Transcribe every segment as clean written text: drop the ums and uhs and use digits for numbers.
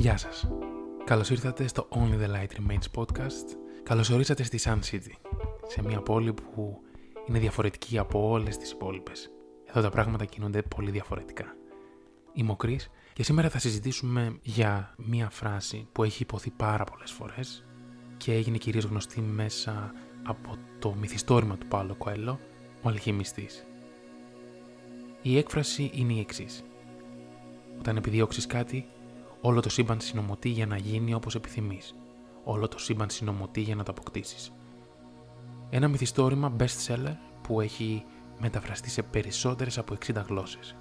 Γεια σας. Καλώς ήρθατε στο Only the Light Remains podcast. Καλώς ορίσατε στη Sun City, σε μια πόλη που είναι διαφορετική από όλες τις υπόλοιπες. Εδώ τα πράγματα κινούνται πολύ διαφορετικά. Είμαι ο Chris και σήμερα θα συζητήσουμε για μια φράση που έχει υποθεί πάρα πολλές φορές και έγινε κυρίως γνωστή μέσα από το μυθιστόρημα του Πάολο Κοέλο, ο Αλχημιστής. Η έκφραση είναι η εξής. Όταν επιδιώξεις κάτι, όλο το σύμπαν συνομωτεί για να γίνει όπως επιθυμείς. Όλο το σύμπαν συνομωτεί για να το αποκτήσεις. Ένα μυθιστόρημα best-seller που έχει μεταφραστεί σε περισσότερες από 60 γλώσσες.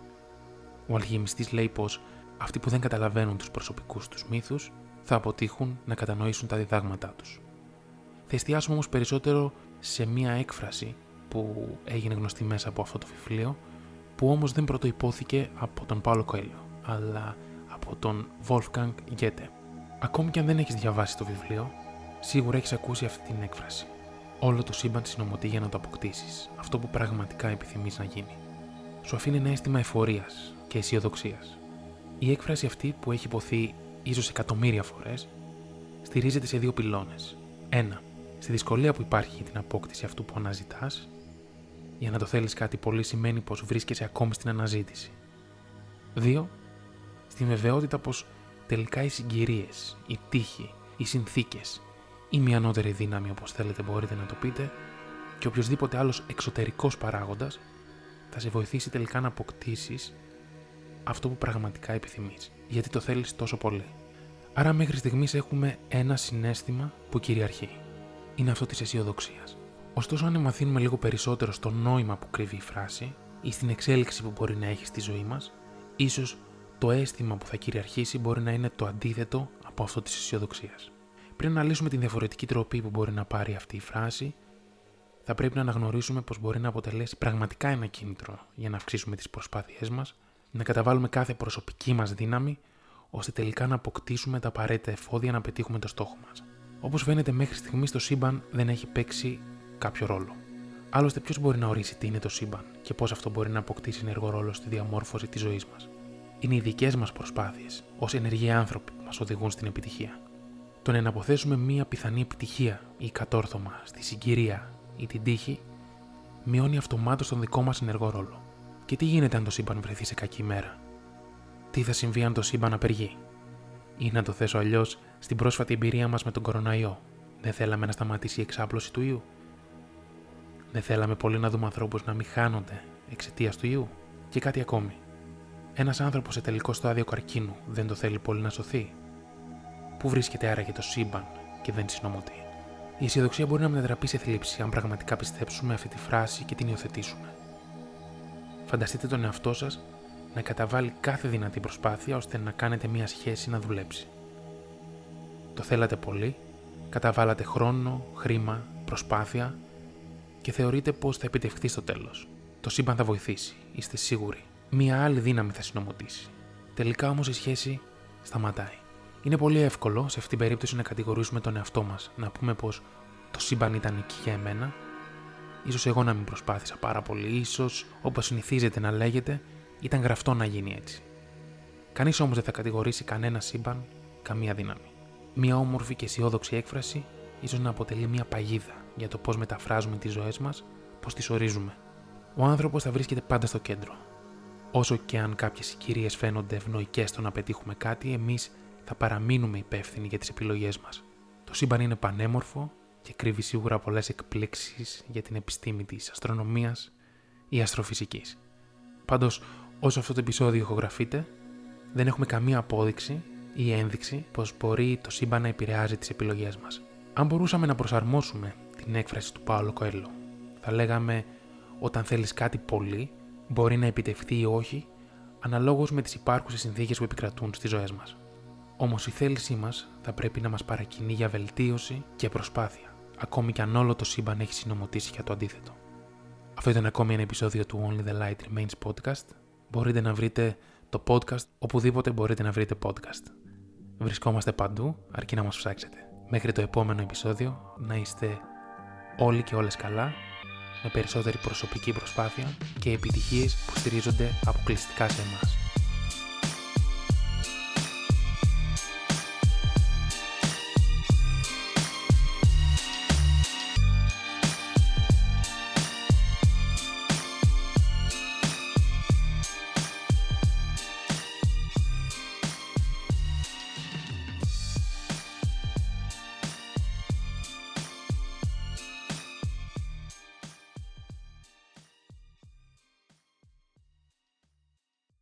Ο Αλχημιστής λέει πως αυτοί που δεν καταλαβαίνουν τους προσωπικούς τους μύθους θα αποτύχουν να κατανοήσουν τα διδάγματά τους. Θα εστιάσουμε όμως περισσότερο σε μία έκφραση που έγινε γνωστή μέσα από αυτό το βιβλίο, που όμως δεν πρωτοϋπόθηκε από τον Πάολο Κοέλο, αλλά από τον Βόλφγκανγκ Γκέτε. Ακόμη και αν δεν έχεις διαβάσει το βιβλίο, σίγουρα έχεις ακούσει αυτή την έκφραση. Όλο το σύμπαν συνομωτεί για να το αποκτήσεις, αυτό που πραγματικά επιθυμείς να γίνει. Σου αφήνει ένα αίσθημα εφορίας και αισιοδοξίας. Η έκφραση αυτή, που έχει υποθεί ίσως εκατομμύρια φορές, στηρίζεται σε δύο πυλώνες. Ένα, στη δυσκολία που υπάρχει για την απόκτηση αυτού που αναζητάς. Για να το θέλεις κάτι πολύ σημαίνει πως βρίσκεσαι ακόμη στην αναζήτηση. 2. Στην βεβαιότητα πως τελικά οι συγκυρίες, η τύχη, οι συνθήκες ή μια ανώτερη δύναμη, όπως θέλετε μπορείτε να το πείτε, και οποιοδήποτε άλλος εξωτερικός παράγοντας θα σε βοηθήσει τελικά να αποκτήσεις αυτό που πραγματικά επιθυμείς, γιατί το θέλεις τόσο πολύ. Άρα μέχρι στιγμής έχουμε ένα συναίσθημα που κυριαρχεί. Είναι αυτό της αισιοδοξίας. Ωστόσο, αν εμαθαίνουμε λίγο περισσότερο στο νόημα που κρύβει η φράση ή στην εξέλιξη που μπορεί να έχει στη ζωή μας, ίσως το αίσθημα που θα κυριαρχήσει μπορεί να είναι το αντίθετο από αυτό της αισιοδοξίας. Πριν να λύσουμε την διαφορετική τροπή που μπορεί να πάρει αυτή η φράση, θα πρέπει να αναγνωρίσουμε πως μπορεί να αποτελέσει πραγματικά ένα κίνητρο για να αυξήσουμε τις προσπάθειές μας, να καταβάλουμε κάθε προσωπική μας δύναμη, ώστε τελικά να αποκτήσουμε τα απαραίτητα εφόδια να πετύχουμε το στόχο μας. Όπως φαίνεται, μέχρι στιγμής το σύμπαν δεν έχει παίξει κάποιο ρόλο. Άλλωστε, ποιος μπορεί να ορίσει τι είναι το σύμπαν και πώς αυτό μπορεί να αποκτήσει ενεργό ρόλο στη διαμόρφωση της ζωής μας? Είναι οι δικές μας προσπάθειες, ως ενεργοί άνθρωποι, που μας οδηγούν στην επιτυχία. Το να αναποθέσουμε μία πιθανή επιτυχία ή κατόρθωμα στη συγκυρία ή την τύχη, μειώνει αυτομάτως τον δικό μας ενεργό ρόλο. Και τι γίνεται αν το σύμπαν βρεθεί σε κακή ημέρα? Τι θα συμβεί αν το σύμπαν απεργεί? Ή να το θέσω αλλιώς, στην πρόσφατη εμπειρία μας με τον κοροναϊό, δεν θέλαμε να σταματήσει η εξάπλωση του ιού? Δεν θέλαμε πολύ να δούμε ανθρώπους να μην χάνονται εξαιτίας του ιού? Και κάτι ακόμη. Ένας άνθρωπος σε τελικό στάδιο καρκίνου δεν το θέλει πολύ να σωθεί? Πού βρίσκεται άραγε το σύμπαν και δεν συνομωτεί? Η αισιοδοξία μπορεί να μετατραπεί σε θλίψη αν πραγματικά πιστέψουμε αυτή τη φράση και την υιοθετήσουμε. Φανταστείτε τον εαυτό σας να καταβάλει κάθε δυνατή προσπάθεια ώστε να κάνετε μια σχέση να δουλέψει. Το θέλατε πολύ, καταβάλατε χρόνο, χρήμα, προσπάθεια και θεωρείτε πως θα επιτευχθεί στο τέλος. Το σύμπαν θα βοηθήσει, είστε σίγουροι. Μια άλλη δύναμη θα συνομωτήσει. Τελικά όμως η σχέση σταματάει. Είναι πολύ εύκολο σε αυτήν την περίπτωση να κατηγορήσουμε τον εαυτό μας, να πούμε πως το σύμπαν ήταν εκεί για εμένα, ίσως εγώ να μην προσπάθησα πάρα πολύ, ίσως, όπως συνηθίζεται να λέγεται, ήταν γραφτό να γίνει έτσι. Κανείς όμως δεν θα κατηγορήσει κανένα σύμπαν, καμία δύναμη. Μια όμορφη και αισιόδοξη έκφραση ίσως να αποτελεί μια παγίδα για το πώς μεταφράζουμε τις ζωές μας, πώς τις ορίζουμε. Ο άνθρωπος θα βρίσκεται πάντα στο κέντρο. Όσο και αν κάποιες συγκυρίες φαίνονται ευνοϊκές στο να πετύχουμε κάτι, εμείς θα παραμείνουμε υπεύθυνοι για τις επιλογές μας. Το σύμπαν είναι πανέμορφο και κρύβει σίγουρα πολλές εκπλήξεις για την επιστήμη της αστρονομίας ή αστροφυσικής. Πάντως, όσο αυτό το επεισόδιο ηχογραφείται, δεν έχουμε καμία απόδειξη ή ένδειξη πως μπορεί το σύμπαν να επηρεάζει τις επιλογές μας. Αν μπορούσαμε να προσαρμόσουμε την έκφραση του Πάολο Κοέλο, θα λέγαμε: όταν θέλεις κάτι πολύ, μπορεί να επιτευχθεί ή όχι, αναλόγως με τις υπάρχουσες συνθήκες που επικρατούν στις ζωές μας. Όμως η θέλησή μας θα πρέπει να μας παρακινεί για βελτίωση και προσπάθεια, ακόμη κι αν όλο το σύμπαν έχει συνομωτήσει για το αντίθετο. Αυτό ήταν ακόμη ένα επεισόδιο του Only the Light Remains podcast. Μπορείτε να βρείτε το podcast οπουδήποτε μπορείτε να βρείτε podcast. Βρισκόμαστε παντού, αρκεί να μας ψάξετε. Μέχρι το επόμενο επεισόδιο, να είστε όλοι και όλες καλά, με περισσότερη προσωπική προσπάθεια και επιτυχίες που στηρίζονται αποκλειστικά σε εμάς.